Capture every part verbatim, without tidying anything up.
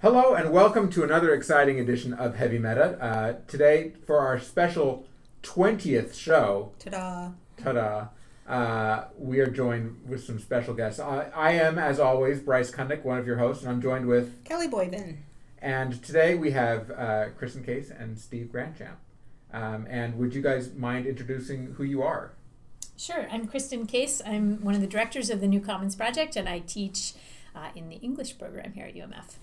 Hello and welcome to another exciting edition of Heavy Meta. Uh, today, for our special twentieth show, ta-da, ta-da, uh, we are joined with some special guests. I, I am, as always, Bryce Cundick, one of your hosts, and I'm joined with Kelly Boyden. And today we have uh, Kristen Case and Steve Grandchamp. Um, and would you guys mind introducing who you are? Sure. I'm Kristen Case. I'm one of the directors of the New Commons Project, and I teach uh, in the English program here at U M F.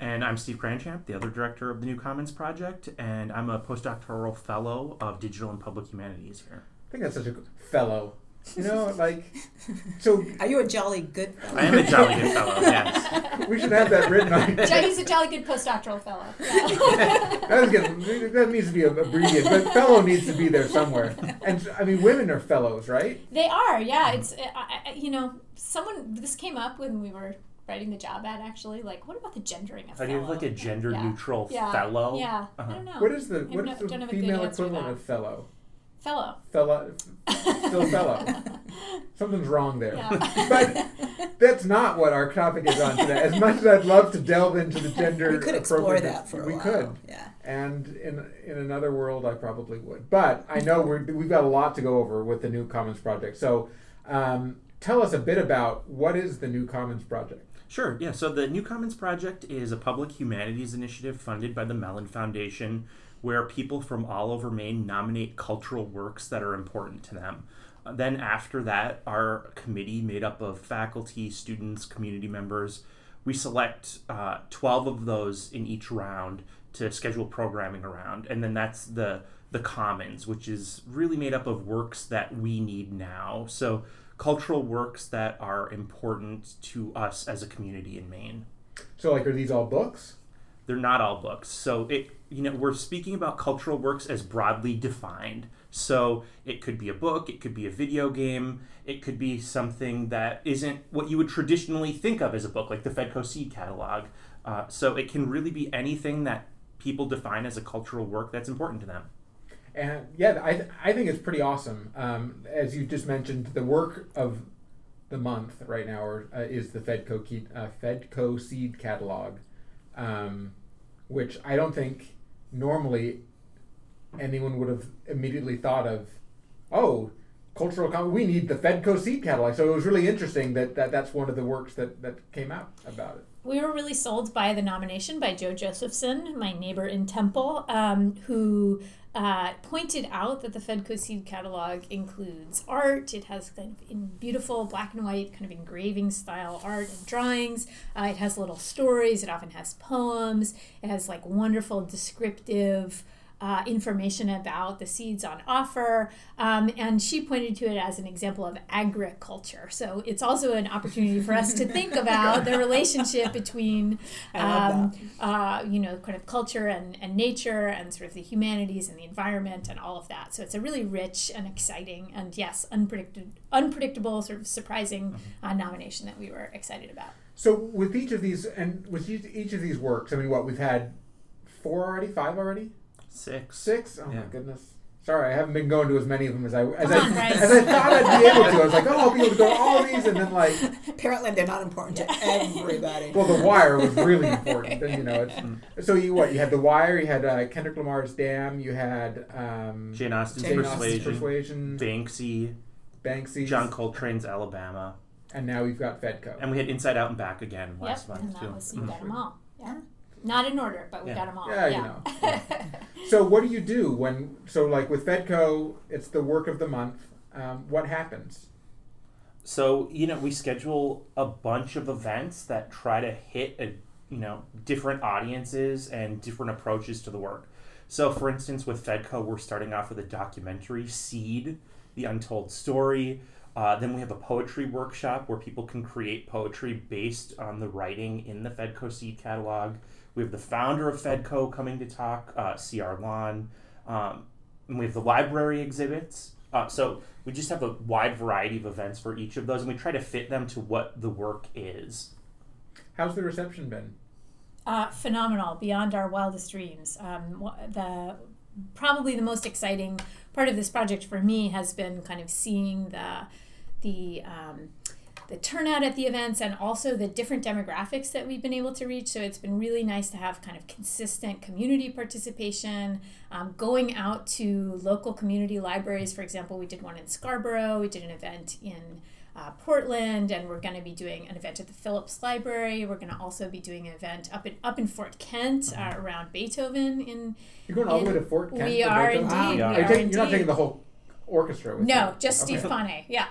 And I'm Steve Grandchamp, the other director of the New Commons Project, and I'm a postdoctoral fellow of digital and public humanities here. I think that's such a good fellow. You know, like, so... Are you a jolly good fellow? I am a jolly good fellow, yes. We should have that written on... He's a jolly good postdoctoral fellow. Yeah. That, was good. That needs to be abbreviated, but fellow needs to be there somewhere. And, I mean, women are fellows, right? They are, yeah. It's, uh, you know, someone... This came up when we were... writing the job ad, actually, like, what about the gendering of fellow? Are you like a gender yeah. neutral yeah. fellow? Yeah, uh-huh. I don't know. What is the what is the female equivalent of fellow? Fellow. Fellow. Still fellow. Something's wrong there. Yeah. But that's not what our topic is on today. As much as I'd love to delve into the gender, we could explore that for a we while. We could. Yeah. And in in another world, I probably would. But I know we're we've got a lot to go over with the New Commons Project. So, um, tell us a bit about what is the New Commons Project. Sure, yeah. So the New Commons Project is a public humanities initiative funded by the Mellon Foundation where people from all over Maine nominate cultural works that are important to them. Uh, then after that, our committee made up of faculty, students, community members, we select uh, twelve of those in each round to schedule programming around. And then that's the, the Commons, which is really made up of works that we need now. So cultural works that are important to us as a community in Maine. So, like, are these all books? They're not all books. So, it you know, we're speaking about cultural works as broadly defined. So, it could be a book, it could be a video game, it could be something that isn't what you would traditionally think of as a book, like the Fedco Seed Catalog. Uh, so, it can really be anything that people define as a cultural work that's important to them. And yeah, I th- I think it's pretty awesome. Um, as you just mentioned, the work of the month right now or, uh, is the Fedco, Ke- uh, Fedco Seed Catalog, um, which I don't think normally anyone would have immediately thought of, oh, cultural, com- we need the Fedco Seed Catalog. So it was really interesting that, that that's one of the works that, that came out about it. We were really sold by the nomination by Joe Josephson, my neighbor in Temple, um, who... Uh, pointed out that the Fedco Seed Catalog includes art. It has kind of in beautiful black and white kind of engraving style art and drawings. Uh, it has little stories. It often has poems. It has like wonderful descriptive uh, information about the seeds on offer. Um, and she pointed to it as an example of agriculture. So it's also an opportunity for us to think about the relationship between um, uh, you know, kind of culture and, and nature and sort of the humanities and the environment and all of that. So it's a really rich and exciting and yes, unpredicted, unpredictable, sort of surprising uh, nomination that we were excited about. So with each of these and with each of these works, I mean, what we've had four already, five already? Six. Six? Oh, yeah. My goodness. Sorry, I haven't been going to as many of them as I as I, on, as I thought I'd be able to. I was like, oh, I'll be able to go to all these, and then like... Apparently they're not important to everybody. Well, The Wire was really important. And, you know, it's, so you what? You had The Wire, you had uh, Kendrick Lamar's Damn, you had... Um, Jane Austen's Jane Persuasion, Persuasion. Banksy. Banksy. John Coltrane's Alabama. And now we've got Fedco. And we had Inside Out and Back Again last yep, month, and too. Was, you mm-hmm. got them all. Yeah. Not in order, but we yeah. got them all. Yeah, yeah. you know. Yeah. So what do you do when, so like with Fedco, it's the work of the month. Um, what happens? So, you know, we schedule a bunch of events that try to hit, a, you know, different audiences and different approaches to the work. So, for instance, with Fedco, we're starting off with a documentary, Seed: The Untold Story. Uh, then we have a poetry workshop where people can create poetry based on the writing in the Fedco Seed Catalog. We have the founder of Fedco coming to talk, uh, C R Lawn. Um, and we have the library exhibits. Uh, so we just have a wide variety of events for each of those, and we try to fit them to what the work is. How's the reception been? Uh, phenomenal, beyond our wildest dreams. Um, the probably the most exciting part of this project for me has been kind of seeing the the um, the turnout at the events and also the different demographics that we've been able to reach. So it's been really nice to have kind of consistent community participation, um, going out to local community libraries. For example, we did one in Scarborough, we did an event in Uh, Portland, and we're going to be doing an event at the Phillips Library. We're going to also be doing an event up in up in Fort Kent uh, around Beethoven. In you're going in, all the way to Fort Kent. We are indeed. Wow. We are are you taking, indeed. You're not taking the whole orchestra with no, you. No, just Steve okay. Pane. Yeah.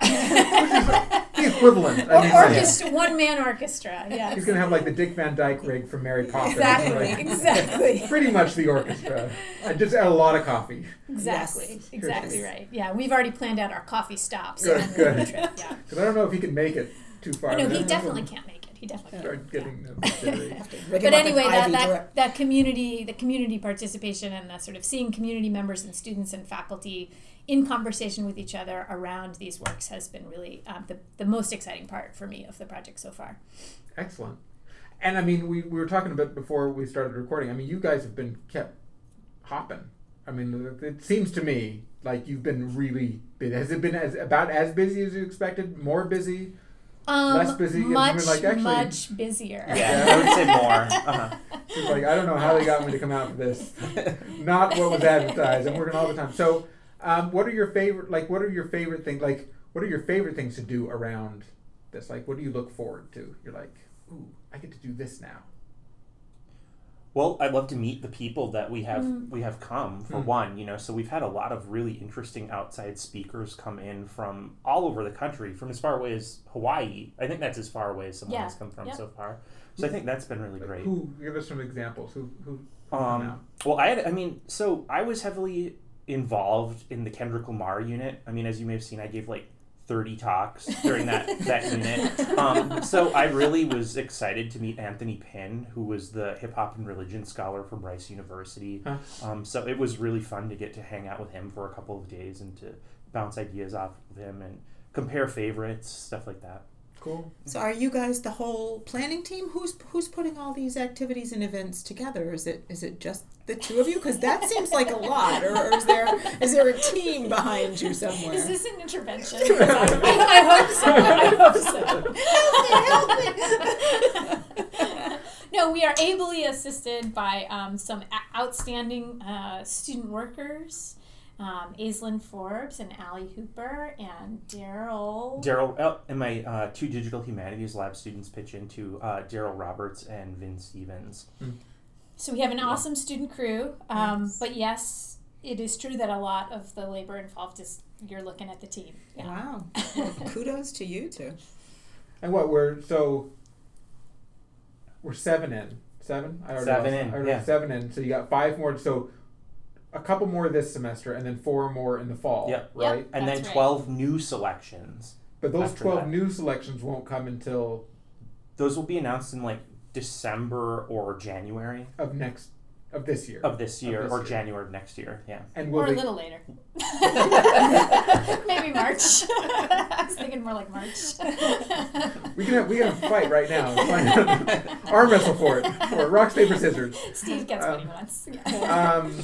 Which is the equivalent. I mean, orchestra, one man orchestra. Yeah. He's going to have like the Dick Van Dyke rig from Mary Poppins. Exactly. Like, exactly. Pretty much the orchestra. I just add a lot of coffee. Exactly. Yes. Exactly right. Yeah, we've already planned out our coffee stops. Good. On the good. Trip. Yeah. Because I don't know if he can make it too far. No, he definitely can't make it. He definitely start getting yeah. them. But anyway, that, that that community, the community participation, and the sort of seeing community members and students and faculty in conversation with each other around these works has been really um, the, the most exciting part for me of the project so far. Excellent. And I mean, we, we were talking about before we started recording, I mean, you guys have been kept hopping. I mean, it seems to me like you've been really busy. Has it been as about as busy as you expected? More busy? Um, Less busy? Much, I mean, like, actually, much busier. Yeah, I would say more. Uh-huh. It's like, I don't know how they got me to come out for this. Not what was advertised. I'm working all the time. So... Um, what are your favorite, like, what are your favorite things, like, what are your favorite things to do around this? Like, what do you look forward to? You're like, ooh, I get to do this now. Well, I'd love to meet the people that we have, mm. we have come, for mm. one, you know, so we've had a lot of really interesting outside speakers come in from all over the country, from as far away as Hawaii. I think that's as far away as someone yeah. has come from yep. so far. So I think that's been really like great. Who, give us some examples. Who, who, who um, well, I had, I mean, so I was heavily... involved in the Kendrick Lamar unit. I mean, as you may have seen, I gave like thirty talks during that that unit. Um, so I really was excited to meet Anthony Pinn, who was the hip hop and religion scholar from Rice University. Huh. Um, so it was really fun to get to hang out with him for a couple of days and to bounce ideas off of him and compare favorites, stuff like that. Cool. So are you guys the whole planning team? Who's who's putting all these activities and events together? Is it is it just the two of you? Because that seems like a lot. Or, or is there is there a team behind you somewhere? Is this an intervention? I hope so. I hope so. Help me, help me. No, we are ably assisted by um, some a- outstanding uh, student workers. Um, Aislinn Forbes and Allie Hooper and Daryl. Daryl oh, and my uh, two digital humanities lab students pitch into uh, Daryl Roberts and Vince Stevens. Mm. So we have an yeah. awesome student crew, um, yes. but yes, it is true that a lot of the labor involved is you're looking at the team. Yeah. Wow! Well, kudos to you two. And what we're so we're seven in seven. I already seven in. I already yeah. Seven in. So you got five more. So. A couple more this semester, and then four more in the fall, yep. right? Yep, and then twelve right. new selections. But those twelve that. new selections won't come until... Those will be announced in, like, December or January. Of next... Of this year. Of this year, of this or year. January of next year, yeah. And we'll or a be... little later. Maybe March. I was thinking more like March. we can have we can have a fight right now. Arm wrestle for it. Or rock, paper, scissors. Steve gets um, what he wants. Yeah. Um...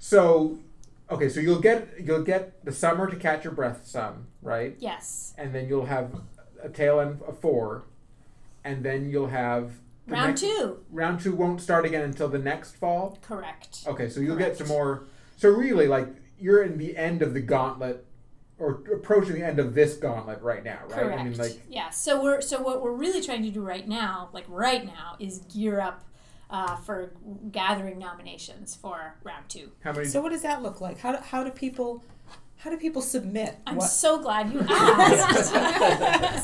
So, okay, so you'll get you'll get the summer to catch your breath some, right? Yes. And then you'll have a tail end of four, and then you'll have... The round next, two. Round two won't start again until the next fall? Correct. Okay, so you'll Correct. get some more... So really, like, you're in the end of the gauntlet, or approaching the end of this gauntlet right now, right? Correct. I mean, like, yeah, so, we're, so what we're really trying to do right now, like right now, is gear up Uh, for gathering nominations for round two. How many? So what does that look like? How do, how do people how do people submit? I'm what? so glad you asked.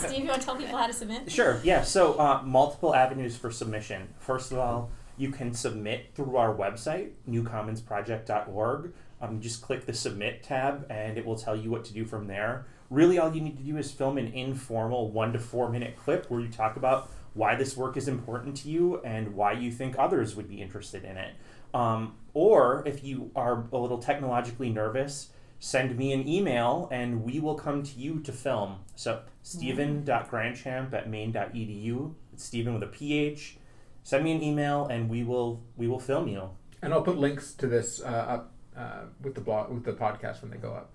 Steve, you want to tell people how to submit? Sure. Yeah. So uh, multiple avenues for submission. First of all, you can submit through our website, new commons project dot org. Um, just click the submit tab, and it will tell you what to do from there. Really, all you need to do is film an informal one to four minute clip where you talk about why this work is important to you, and why you think others would be interested in it. Um, or if you are a little technologically nervous, send me an email and we will come to you to film. So stephen dot grandchamp at maine dot e d u, it's Stephen with a P H. Send me an email and we will we will film you. And I'll put links to this uh, up uh, with the blog, with the podcast when they go up.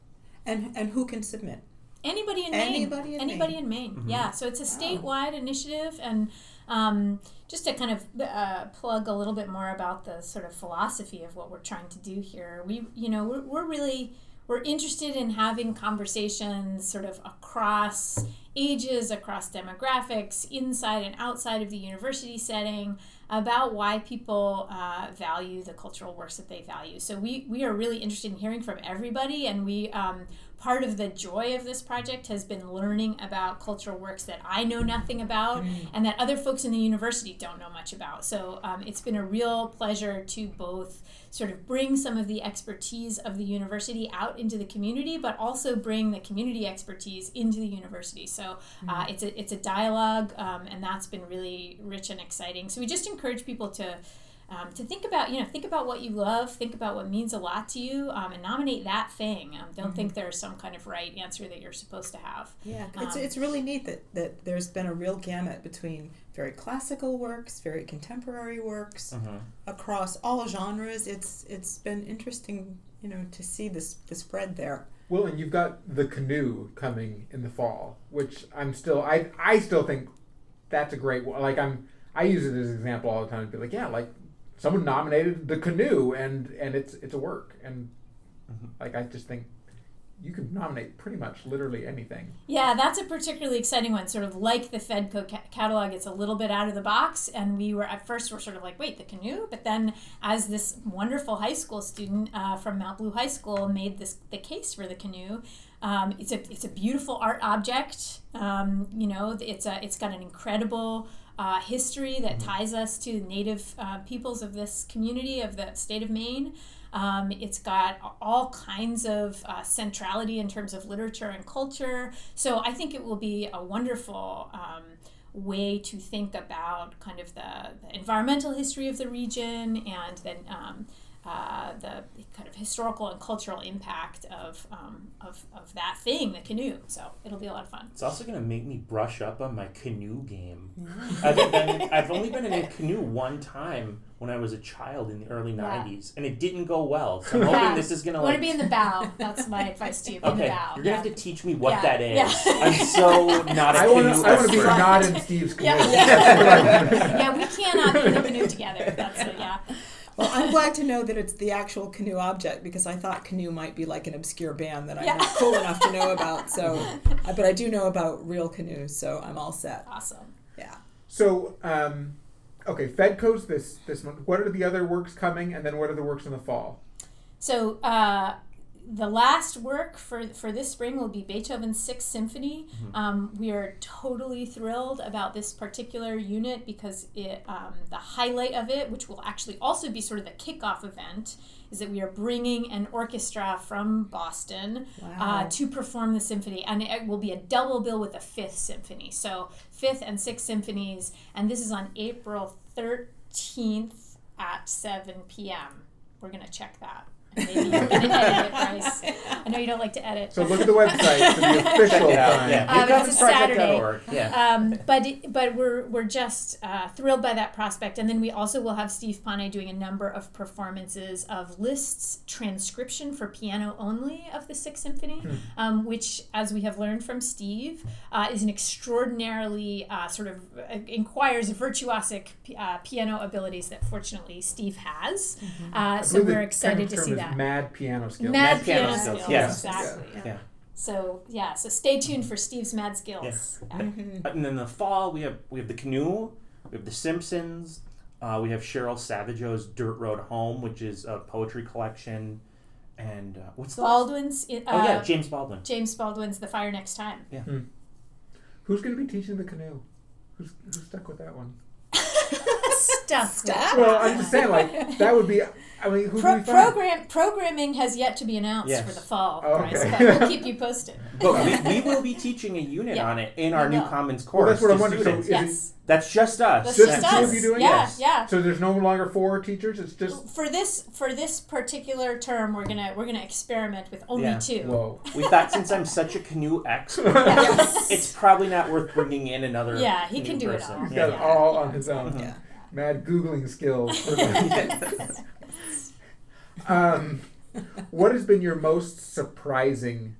And and who can submit? Anybody in Maine. Anybody in Anybody Maine. In Maine. Mm-hmm. Yeah. So it's a statewide wow. initiative. And um, just to kind of uh, plug a little bit more about the sort of philosophy of what we're trying to do here, we, you know, we're, we're really, we're interested in having conversations sort of across ages, across demographics, inside and outside of the university setting, about why people uh, value the cultural works that they value. So we, we are really interested in hearing from everybody, and we um, part of the joy of this project has been learning about cultural works that I know nothing about mm. and that other folks in the university don't know much about. So um, it's been a real pleasure to both sort of bring some of the expertise of the university out into the community, but also bring the community expertise into the university. So uh, mm. it's a it's a dialogue, um, and that's been really rich and exciting. So we just encourage people to um, to think about, you know, think about what you love, think about what means a lot to you, um, and nominate that thing. Um, don't mm-hmm. think there's some kind of right answer that you're supposed to have. Yeah, um, it's it's really neat that, that there's been a real gamut between very classical works, very contemporary works, uh-huh. across all genres. It's it's been interesting, you know, to see this the spread there. Well, and you've got The Canoe coming in the fall, which I'm still I I still think that's a great one. Like I'm. I use it as an example all the time to be like, yeah, like someone nominated The Canoe, and, and it's it's a work, and mm-hmm. like I just think you can nominate pretty much literally anything. Yeah, that's a particularly exciting one. Sort of like the Fedco ca- catalog, it's a little bit out of the box, and we were at first we're sort of like, wait, The Canoe, but then as this wonderful high school student uh, from Mount Blue High School made this the case for The Canoe. Um, it's a it's a beautiful art object. Um, you know, it's a it's got an incredible. Uh, history that ties us to native uh, peoples of this community, of the state of Maine. Um, it's got all kinds of uh, centrality in terms of literature and culture. So I think it will be a wonderful um, way to think about kind of the, the environmental history of the region and then um, uh, the kind of historical and cultural impact of, um, of of that thing, the canoe. So it'll be a lot of fun. It's also going to make me brush up on my canoe game. I've, been, I've only been in a canoe one time when I was a child in the early yeah. nineties, and it didn't go well. So I'm hoping yeah. this is going to like... I want to be in the bow. That's my advice to you. Be okay. in the bow. You're going to yeah. have to teach me what yeah. that is. Yeah. I'm so not a I canoe wanna, I want to be not in Steve's canoe. Yeah, yeah. yeah we cannot be in a canoe together. That's it, yeah. Well, I'm glad to know that it's the actual canoe object, because I thought canoe might be like an obscure band that I'm yeah. not cool enough to know about. So, but I do know about real canoes, so I'm all set. Awesome. Yeah. So, um, okay, Fedco's this this month. What are the other works coming, and then what are the works in the fall? So, uh, the last work for for this spring will be Beethoven's Sixth Symphony. Mm-hmm. Um, we are totally thrilled about this particular unit because it um, the highlight of it, which will actually also be sort of the kickoff event, is that we are bringing an orchestra from Boston wow. uh, to perform the symphony. And it will be a double bill with the Fifth Symphony. So Fifth and Sixth Symphonies. And this is on April thirteenth at seven p.m. We're going to check that. Maybe you can edit it, Bryce. I know you don't like to edit. So look at the website for the official time. Yeah. Um, it's a Saturday. Yeah. Um, but it, but we're we're just uh, thrilled by that prospect. And then we also will have Steve Pane doing a number of performances of Liszt's transcription for piano only of the Sixth Symphony, hmm. um, which, as we have learned from Steve, uh, is an extraordinarily uh, sort of uh, inquires virtuosic uh, piano abilities that fortunately Steve has. Mm-hmm. Uh, so we're excited to see that. Mad piano skills. Mad, mad piano, piano skills. skills. Yes. Exactly. Yeah. Yeah. So yeah. So stay tuned for Steve's mad skills. Yes. Yeah. Mm-hmm. And then the fall we have we have The Canoe, we have The Simpsons, uh, we have Cheryl Savageau's Dirt Road Home, which is a poetry collection, and uh, what's the Baldwin's? Uh, oh yeah, James Baldwin. James Baldwin's The Fire Next Time. Yeah. Hmm. Who's going to be teaching The Canoe? Who's, who's stuck with that one? Stuff. Stuff. Well, I'm just saying, like that would be. I mean, who Pro- do we program programming has yet to be announced yes. for the fall. Oh, okay. Bryce, but we'll keep you posted. But we, we will be teaching a unit yeah. on it in our New Commons course. Well, that's what I'm wondering. So yes. it, that's just us. That's just, just us. Two of you doing yeah, it? Yeah. So there's no longer four teachers. It's just for this for this particular term. We're gonna we're gonna experiment with only yeah. two. Whoa. We thought since I'm such a canoe expert, yes. it's probably not worth bringing in another. Yeah, he can do person. It all. He's yeah. got it all yeah. on his own. Mm-hmm. Yeah. Mad Googling skills. um, what has been your most surprising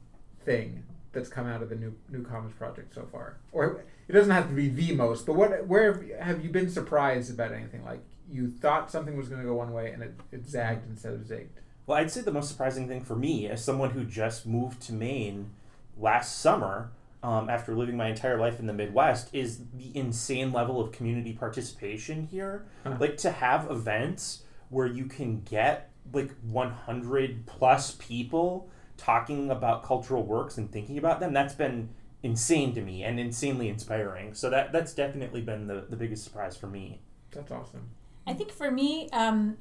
thing that's come out of the New New Commons Project so far? Or it doesn't have to be the most, but what where have you been surprised about anything? Like you thought something was going to go one way and it, it zagged instead of zigged. Well, I'd say the most surprising thing for me, as someone who just moved to Maine last summer, um, after living my entire life in the Midwest, is the insane level of community participation here. Huh. Like to have events where you can get like one hundred plus people talking about cultural works and thinking about them, that's been insane to me and insanely inspiring. So that that's definitely been the, the biggest surprise for me. That's awesome. I think for me, um,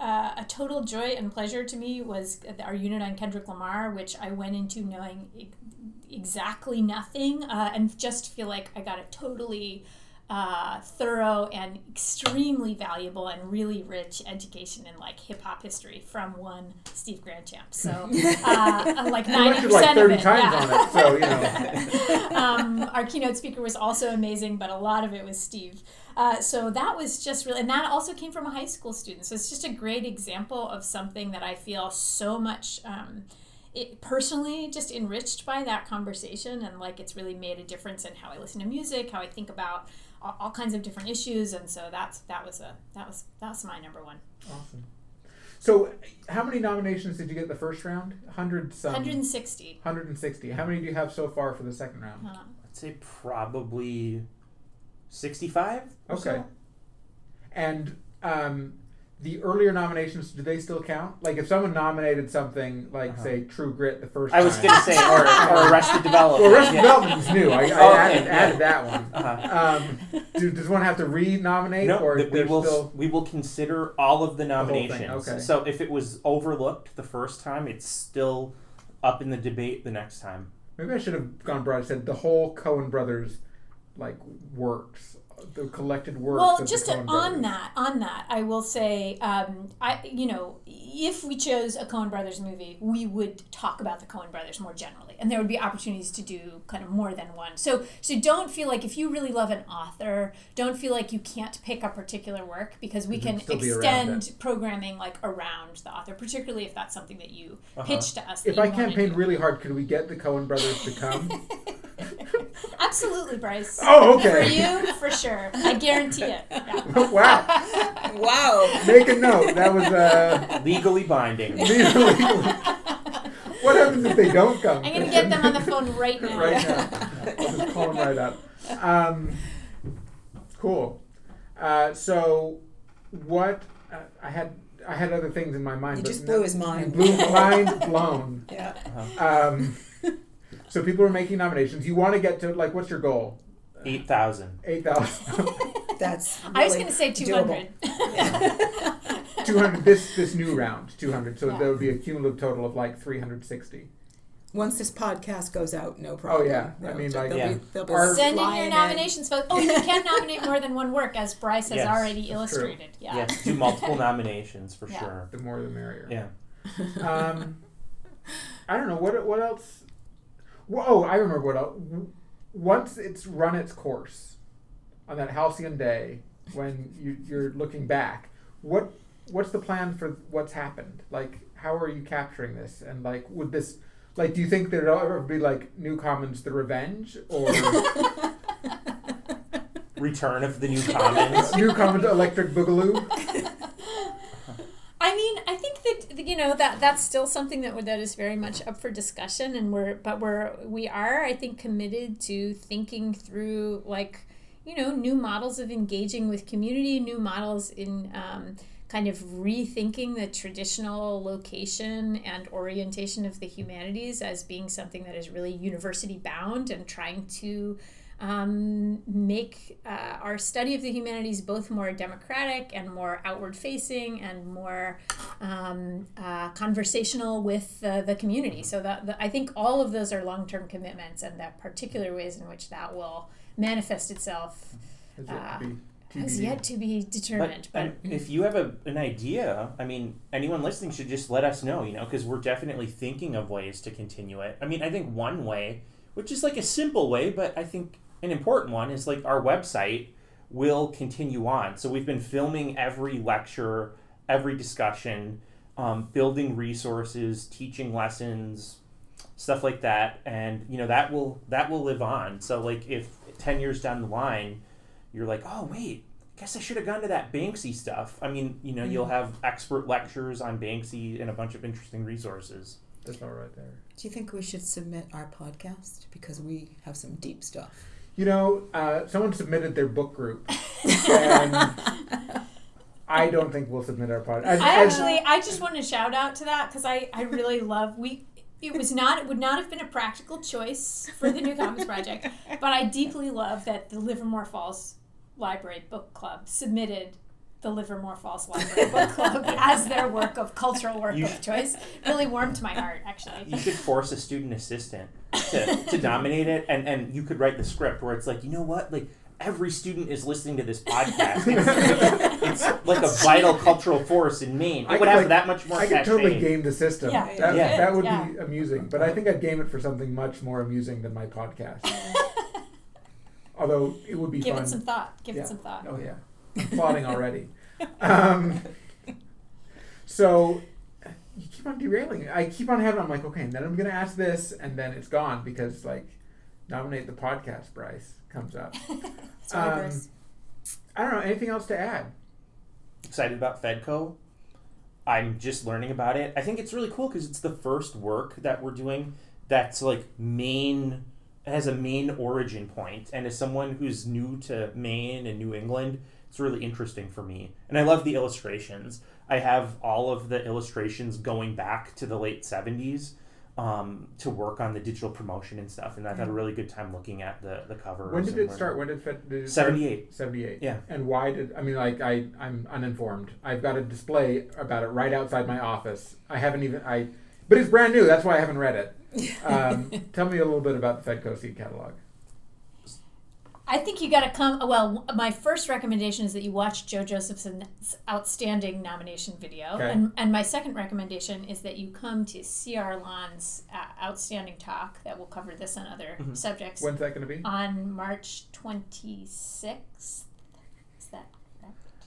uh, a total joy and pleasure to me was our unit on Kendrick Lamar, which I went into knowing exactly nothing uh, and just feel like I got it totally Uh, thorough and extremely valuable and really rich education in like hip hop history from one Steve Grandchamp. So uh, like ninety percent like of it. Times yeah. on it so, you know. um, our keynote speaker was also amazing, but a lot of it was Steve. Uh, so that was just really, and that also came from a high school student. So it's just a great example of something that I feel so much um, it personally just enriched by that conversation, and like it's really made a difference in how I listen to music, how I think about all kinds of different issues, and so that's that was a that was that's my number one. Awesome. So, how many nominations did you get the first round? Hundred some. Hundred and sixty. Hundred and sixty. How many do you have so far for the second round? Uh, I'd say probably sixty-five. Okay. So. And um, the earlier nominations, do they still count? Like, if someone nominated something, like uh-huh. say True Grit the first. I was going to say, or, or Arrested Development. Well, Arrested yeah. Development is new. I, I oh, added, okay. added that one. Uh-huh. Um, Do, does one have to re-nominate? No, or we will, still... we will consider all of the nominations. Okay. So if it was overlooked the first time, it's still up in the debate the next time. Maybe I should have gone broad and said the whole Coen Brothers like works, the collected works. Well, just a, on that, on that, I will say, um, I you know, if we chose a Coen Brothers movie, we would talk about the Coen Brothers more generally, and there would be opportunities to do kind of more than one. So, so don't feel like if you really love an author, don't feel like you can't pick a particular work, because we mm-hmm. can Still extend programming like around the author, particularly if that's something that you uh-huh. pitch to us. If I campaigned really hard, could we get the Coen Brothers to come? Absolutely, Bryce. Oh, okay. For you, for sure. I guarantee it. Yeah. Wow. Wow. Make a note. That was uh, legally binding. Legally. What happens if they don't come? I'm going to get them on the phone right now. Right now. I'll just call them right up. Um, cool. Uh, so, what uh, I had I had other things in my mind. You but just blew no, his mind. Blew mind blown. Yeah. Uh-huh. Um. So people are making nominations. You want to get to, like, what's your goal? eight thousand. eight thousand. That's really I was going to say two hundred. Yeah. two hundred, this this new round, two hundred. So yeah. There would be a cumulative total of, like, three hundred sixty. Once this podcast goes out, no problem. Oh, yeah. No, I mean, like, they'll yeah. be, they'll be send in your nominations, folks. Oh, you can nominate more than one work, as Bryce has yes, already illustrated. True. Yeah. Yes, do multiple nominations, for yeah. sure. The more the merrier. Yeah. Um, I don't know. What What else... Whoa, I remember what else. Once it's run its course on that halcyon day when you, you're looking back, what what's the plan for what's happened? Like, how are you capturing this? And, like, would this, like, do you think there'll ever be, like, New Commons The Revenge or Return of the New Commons? New Commons Electric Boogaloo? I mean, I think that, you know, that that's still something that that is very much up for discussion, and we're but we're we are I think committed to thinking through, like, you know, new models of engaging with community, new models in um, kind of rethinking the traditional location and orientation of the humanities as being something that is really university bound, and trying to Um, make uh, our study of the humanities both more democratic and more outward-facing and more um, uh, conversational with uh, the community. So that the, I think all of those are long-term commitments, and the particular ways in which that will manifest itself has, uh, it to has yet to be determined. But, but if you have a, an idea, I mean, anyone listening should just let us know, you know, because we're definitely thinking of ways to continue it. I mean, I think one way, which is like a simple way, but I think an important one, is like our website will continue on. So we've been filming every lecture, every discussion, um, building resources, teaching lessons, stuff like that. And, you know, that will, that will live on. So like if ten years down the line, you're like, oh wait, I guess I should have gone to that Banksy stuff. I mean, you know, mm-hmm. you'll have expert lectures on Banksy and a bunch of interesting resources. That's about right there. Do you think we should submit our podcast? Because we have some deep stuff. You know, uh, someone submitted their book group. And I don't think we'll submit our podcast. I, I actually, I just want to shout out to that because I, I really love, we. It was not, it would not have been a practical choice for the New Commons Project, but I deeply love that the Livermore Falls Library Book Club submitted the Livermore Falls Library Book Club as their work of cultural work you of choice. Really warmed my heart, actually. You should force a student assistant to, to dominate it, and, and you could write the script where it's like, you know what, like every student is listening to this podcast. It's, it's like a vital cultural force in Maine. It I would have like, that much more. I could totally game the system. Yeah, that, yeah. that would yeah. be amusing, but I think I'd game it for something much more amusing than my podcast. Although it would be Give fun. Give it some thought. Give yeah. it some thought. Oh yeah. I'm plotting already. Um, so you keep on derailing. I keep on having. I'm like, okay, and then I'm going to ask this, and then it's gone because, like, nominate the podcast. Bryce comes up. That's right, um, Bryce. I don't know anything else to add. Excited about Fedco. I'm just learning about it. I think it's really cool because it's the first work that we're doing that's like Maine. It has a Maine origin point, and as someone who's new to Maine and New England, it's really interesting for me. And I love the illustrations. I have all of the illustrations going back to the late seventies um, to work on the digital promotion and stuff, and I've had a really good time looking at the, the covers. When did it start? When did, did it start? seventy-eight seventy-eight Yeah. And why did... I mean, like, I, I'm uninformed. I've got a display about it right outside my office. I haven't even... I, But it's brand new. That's why I haven't read it. um, tell me a little bit about the Fedco Seed Catalog. I think you got to come. Well, my first recommendation is that you watch Joe Josephson's outstanding nomination video, okay. and and my second recommendation is that you come to C R. Lawn's uh, outstanding talk that will cover this and other mm-hmm. subjects. When's that going to be? On March twenty-sixth.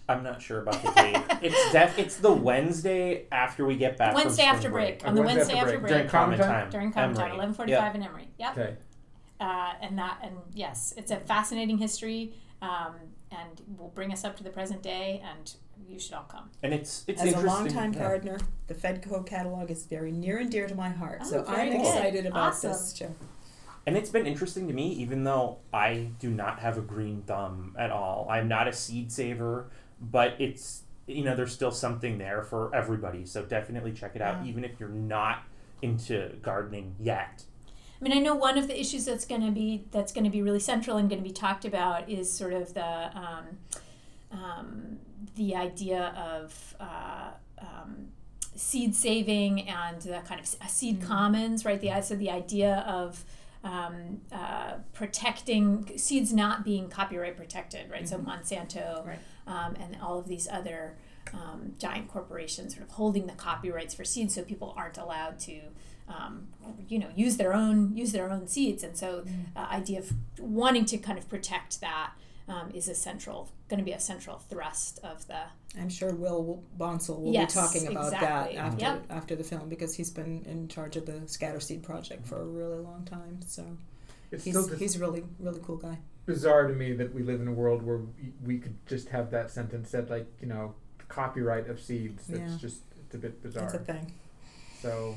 I'm not sure about the date. It's def- It's the Wednesday after we get back. Wednesday from after break. break. On the Wednesday, Wednesday after break. break. During common time. time. During common time. eleven forty-five yep. in Emory. Yep. Okay. Uh, and that, and yes, it's a fascinating history, um, and will bring us up to the present day. And you should all come. And it's it's as interesting. As a longtime yeah. gardener, the Fedco catalog is very near and dear to my heart. Oh, so I'm good. excited about awesome. this show. And it's been interesting to me, even though I do not have a green thumb at all. I'm not a seed saver. But it's, you know, there's still something there for everybody. So definitely check it out, yeah. even if you're not into gardening yet. I mean, I know one of the issues that's going to be that's going to be really central and going to be talked about is sort of the um, um, the idea of uh, um, seed saving and the kind of seed mm-hmm. commons, right? The so the idea of Um, uh, protecting seeds not being copyright protected, right? Mm-hmm. So Monsanto right. Um, and all of these other um, giant corporations sort of holding the copyrights for seeds, so people aren't allowed to, um, you know, use their own use their own seeds. And so, mm-hmm. uh, idea of wanting to kind of protect that um, is a central, going to be a central thrust of the. I'm sure Will Bonsall will yes, be talking about exactly. that after yep. after the film because he's been in charge of the Scatter Seed Project for a really long time. So it's he's he's a really really cool guy. Bizarre to me that we live in a world where we, we could just have that sentence said, like, you know, copyright of seeds. It's yeah. just it's a bit bizarre. It's a thing. So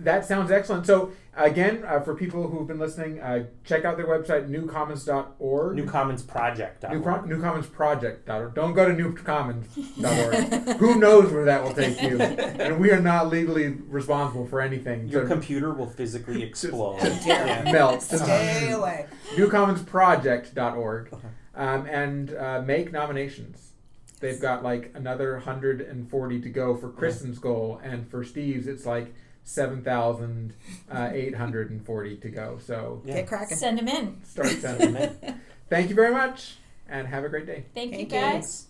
that sounds excellent. So again, uh, for people who've been listening, uh, check out their website, new commons dot org. New Commons Project. New, Pro- New Commons Project. Don't go to new commons dot org. Who knows where that will take you? And we are not legally responsible for anything. Your so, computer will physically explode. Just, yeah. Yeah. Melt. Stay um, away. new commons project dot org. Um, and uh, make nominations. They've got like another one hundred forty to go for Kristen's goal, and for Steve's, it's like seven thousand eight hundred forty to go. So yeah. Get cracking. Send them in. Start sending them in. Thank you very much, and have a great day. Thank, Thank you, guys. You.